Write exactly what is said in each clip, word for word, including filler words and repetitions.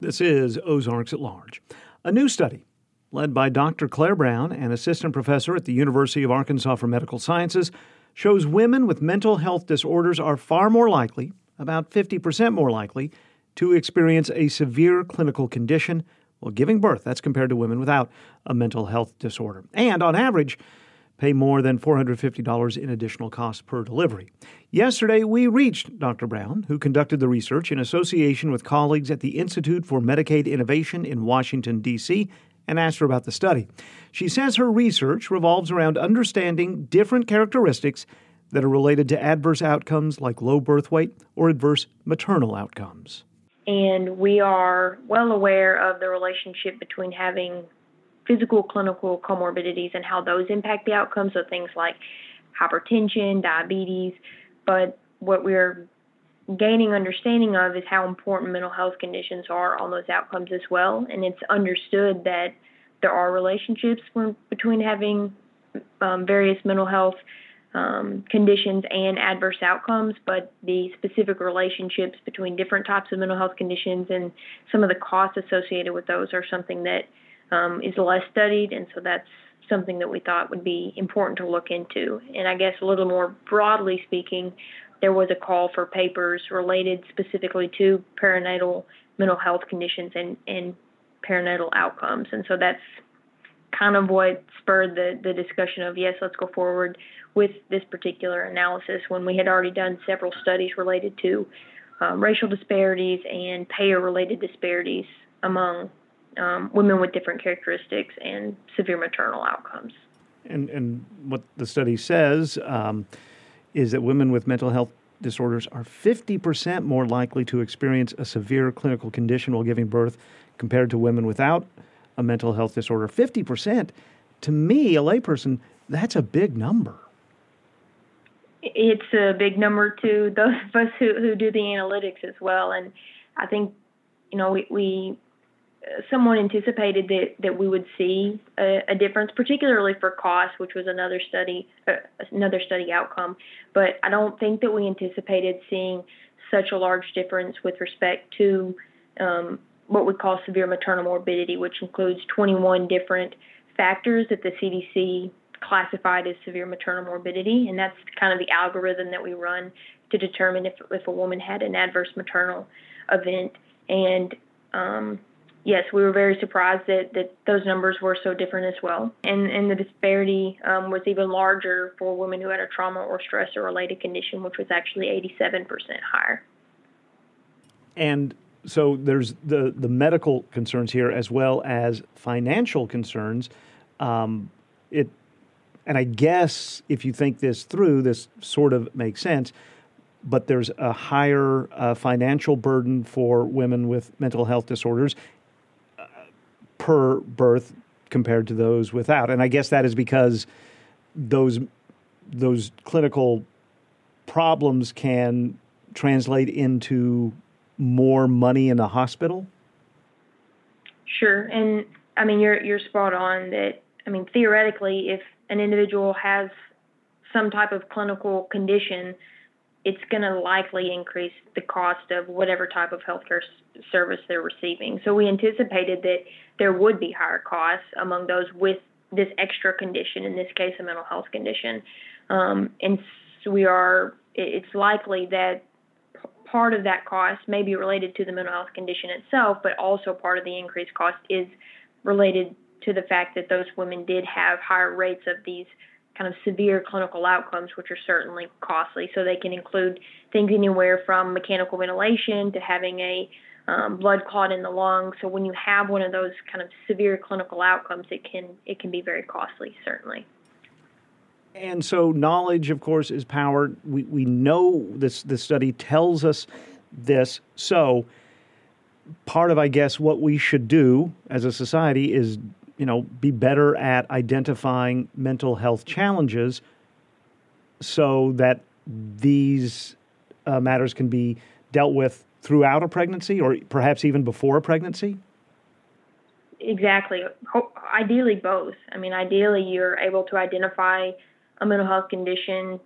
This is Ozarks at Large. A new study led by Doctor Clare Brown, an assistant professor at the University of Arkansas for Medical Sciences, shows women with mental health disorders are far more likely, about fifty percent more likely, to experience a severe clinical condition while giving birth. That's compared to women without a mental health disorder. And on average, pay more than four hundred fifty dollars in additional costs per delivery. Yesterday, we reached Doctor Brown, who conducted the research in association with colleagues at the Institute for Medicaid Innovation in Washington, D C, and asked her about the study. She says her research revolves around understanding different characteristics that are related to adverse outcomes like low birth weight or adverse maternal outcomes. And we are well aware of the relationship between having physical clinical comorbidities and how those impact the outcomes, so things like hypertension, diabetes. But what we're gaining understanding of is how important mental health conditions are on those outcomes as well. And it's understood that there are relationships when, between having um, various mental health um, conditions and adverse outcomes, but the specific relationships between different types of mental health conditions and some of the costs associated with those are something that Um, is less studied, and so that's something that we thought would be important to look into. And I guess a little more broadly speaking, there was a call for papers related specifically to perinatal mental health conditions and, and perinatal outcomes. And so that's kind of what spurred the, the discussion of, yes, let's go forward with this particular analysis when we had already done several studies related to um, racial disparities and payer-related disparities among Um, women with different characteristics and severe maternal outcomes. And, and what the study says um, is that women with mental health disorders are fifty percent more likely to experience a severe clinical condition while giving birth compared to women without a mental health disorder. fifty percent, to me, a layperson, that's a big number. It's a big number to those of us who, who do the analytics as well. And I think, you know, we... we Someone anticipated that, that we would see a, a difference, particularly for cost, which was another study uh, another study outcome. But I don't think that we anticipated seeing such a large difference with respect to um, what we call severe maternal morbidity, which includes twenty-one different factors that the C D C classified as severe maternal morbidity. And that's kind of the algorithm that we run to determine if, if a woman had an adverse maternal event. And um yes, we were very surprised that, that those numbers were so different as well. And and the disparity um, was even larger for women who had a trauma or stressor-related condition, which was actually eighty-seven percent higher. And so there's the, the medical concerns here as well as financial concerns. Um, it, and I guess if you think this through, this sort of makes sense. But there's a higher uh, financial burden for women with mental health disorders per birth compared to those without. And I guess that is because those those clinical problems can translate into more money in the hospital? Sure. And, I mean, you're you're spot on that, I mean, theoretically, if an individual has some type of clinical condition, it's going to likely increase the cost of whatever type of healthcare s- service they're receiving. So we anticipated that there would be higher costs among those with this extra condition, in this case, a mental health condition. Um, and so we are, it's likely that p- part of that cost may be related to the mental health condition itself, but also part of the increased cost is related to the fact that those women did have higher rates of these kind of severe clinical outcomes, which are certainly costly. So they can include things anywhere from mechanical ventilation to having a um, blood clot in the lung. So when you have one of those kind of severe clinical outcomes, it can it can be very costly, certainly. And so knowledge, of course, is power. We we know this. The study tells us this. So part of, I guess, what we should do as a society is, you know, be better at identifying mental health challenges so that these uh, matters can be dealt with throughout a pregnancy or perhaps even before a pregnancy? Exactly. Ho- ideally, both. I mean, ideally, you're able to identify a mental health condition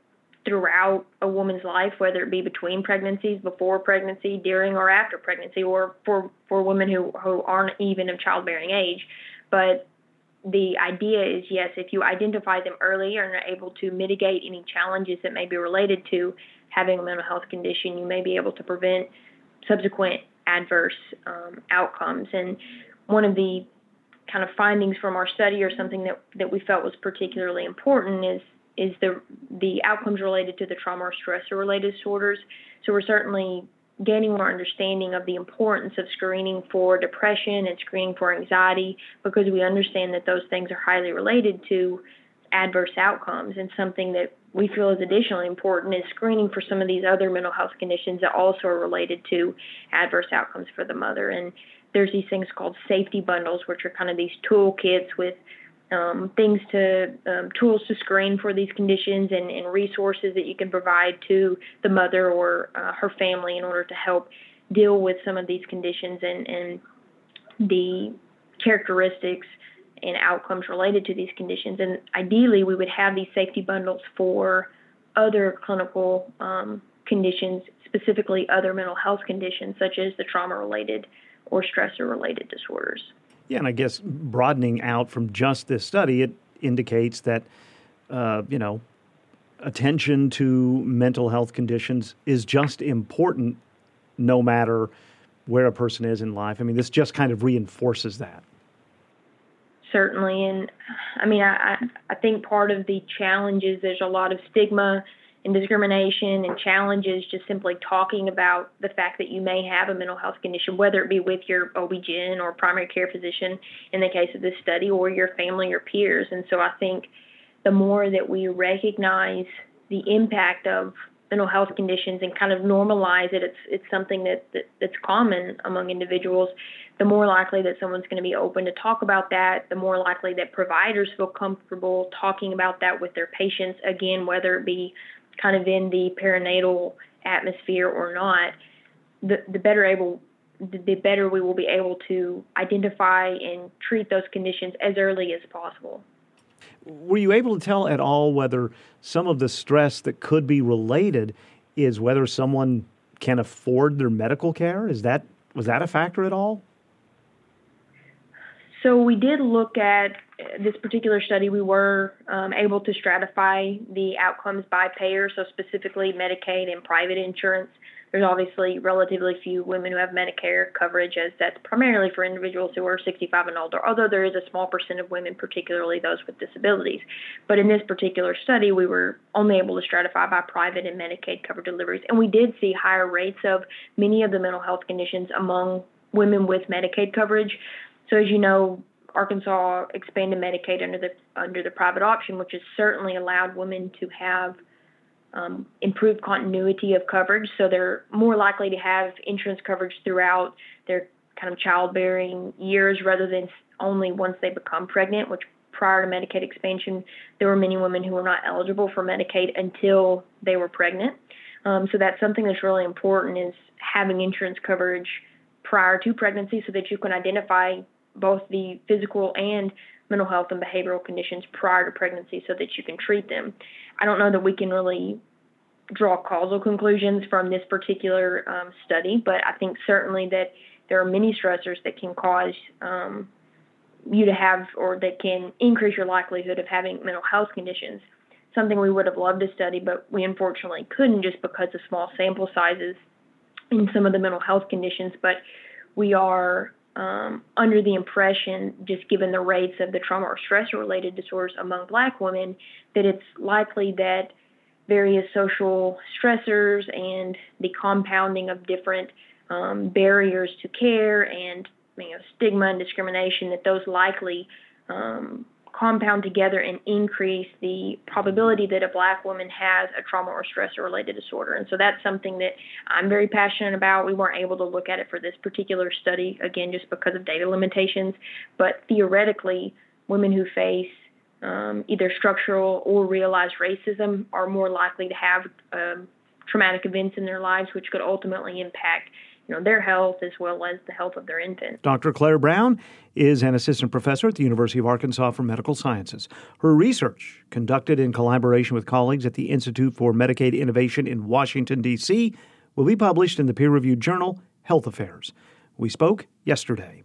throughout a woman's life, whether it be between pregnancies, before pregnancy, during or after pregnancy, or for, for women who, who aren't even of childbearing age. But the idea is, yes, if you identify them early and are able to mitigate any challenges that may be related to having a mental health condition, you may be able to prevent subsequent adverse um, outcomes. And one of the kind of findings from our study, or something that, that we felt was particularly important, is is the the outcomes related to the trauma or stressor-related disorders. So we're certainly gaining more understanding of the importance of screening for depression and screening for anxiety, because we understand that those things are highly related to adverse outcomes. And something that we feel is additionally important is screening for some of these other mental health conditions that also are related to adverse outcomes for the mother. And there's these things called safety bundles, which are kind of these toolkits with Um, things to, um, tools to screen for these conditions, and, and resources that you can provide to the mother or uh, her family in order to help deal with some of these conditions and, and the characteristics and outcomes related to these conditions. And ideally, we would have these safety bundles for other clinical um, conditions, specifically other mental health conditions, such as the trauma-related or stressor-related disorders. Yeah, and I guess broadening out from just this study, it indicates that, uh, you know, attention to mental health conditions is just important no matter where a person is in life. I mean, this just kind of reinforces that. Certainly. And I mean, I, I think part of the challenge is there's a lot of stigma and discrimination and challenges just simply talking about the fact that you may have a mental health condition, whether it be with your O B G Y N or primary care physician in the case of this study, or your family or peers. And so I think the more that we recognize the impact of mental health conditions and kind of normalize it, it's it's something that, that that's common among individuals, the more likely that someone's going to be open to talk about that, the more likely that providers feel comfortable talking about that with their patients, again, whether it be kind of in the perinatal atmosphere or not, the, the better able, the better we will be able to identify and treat those conditions as early as possible. Were you able to tell at all whether some of the stress that could be related is whether someone can afford their medical care? Is that, was that a factor at all? So we did look at this particular study. We were um, able to stratify the outcomes by payer, so specifically Medicaid and private insurance. There's obviously relatively few women who have Medicare coverage, as that's primarily for individuals who are sixty-five and older, although there is a small percent of women, particularly those with disabilities. But in this particular study, we were only able to stratify by private and Medicaid covered deliveries. And we did see higher rates of many of the mental health conditions among women with Medicaid coverage. So as you know, Arkansas expanded Medicaid under the under the private option, which has certainly allowed women to have um, improved continuity of coverage. So they're more likely to have insurance coverage throughout their kind of childbearing years rather than only once they become pregnant, which prior to Medicaid expansion, there were many women who were not eligible for Medicaid until they were pregnant. Um, so that's something that's really important, is having insurance coverage prior to pregnancy so that you can identify both the physical and mental health and behavioral conditions prior to pregnancy so that you can treat them. I don't know that we can really draw causal conclusions from this particular um, study, but I think certainly that there are many stressors that can cause um, you to have, or that can increase your likelihood of having mental health conditions. Something we would have loved to study, but we unfortunately couldn't just because of small sample sizes in some of the mental health conditions. But we are Um, under the impression, just given the rates of the trauma or stress-related disorders among Black women, that it's likely that various social stressors and the compounding of different um, barriers to care and you know, stigma and discrimination, that those likely um, compound together and increase the probability that a Black woman has a trauma or stressor-related disorder. And so that's something that I'm very passionate about. We weren't able to look at it for this particular study, again, just because of data limitations. But theoretically, women who face um, either structural or realized racism are more likely to have um, traumatic events in their lives, which could ultimately impact you know, their health as well as the health of their infant. Doctor Clare Brown is an assistant professor at the University of Arkansas for Medical Sciences. Her research, conducted in collaboration with colleagues at the Institute for Medicaid Innovation in Washington, D C, will be published in the peer-reviewed journal Health Affairs. We spoke yesterday.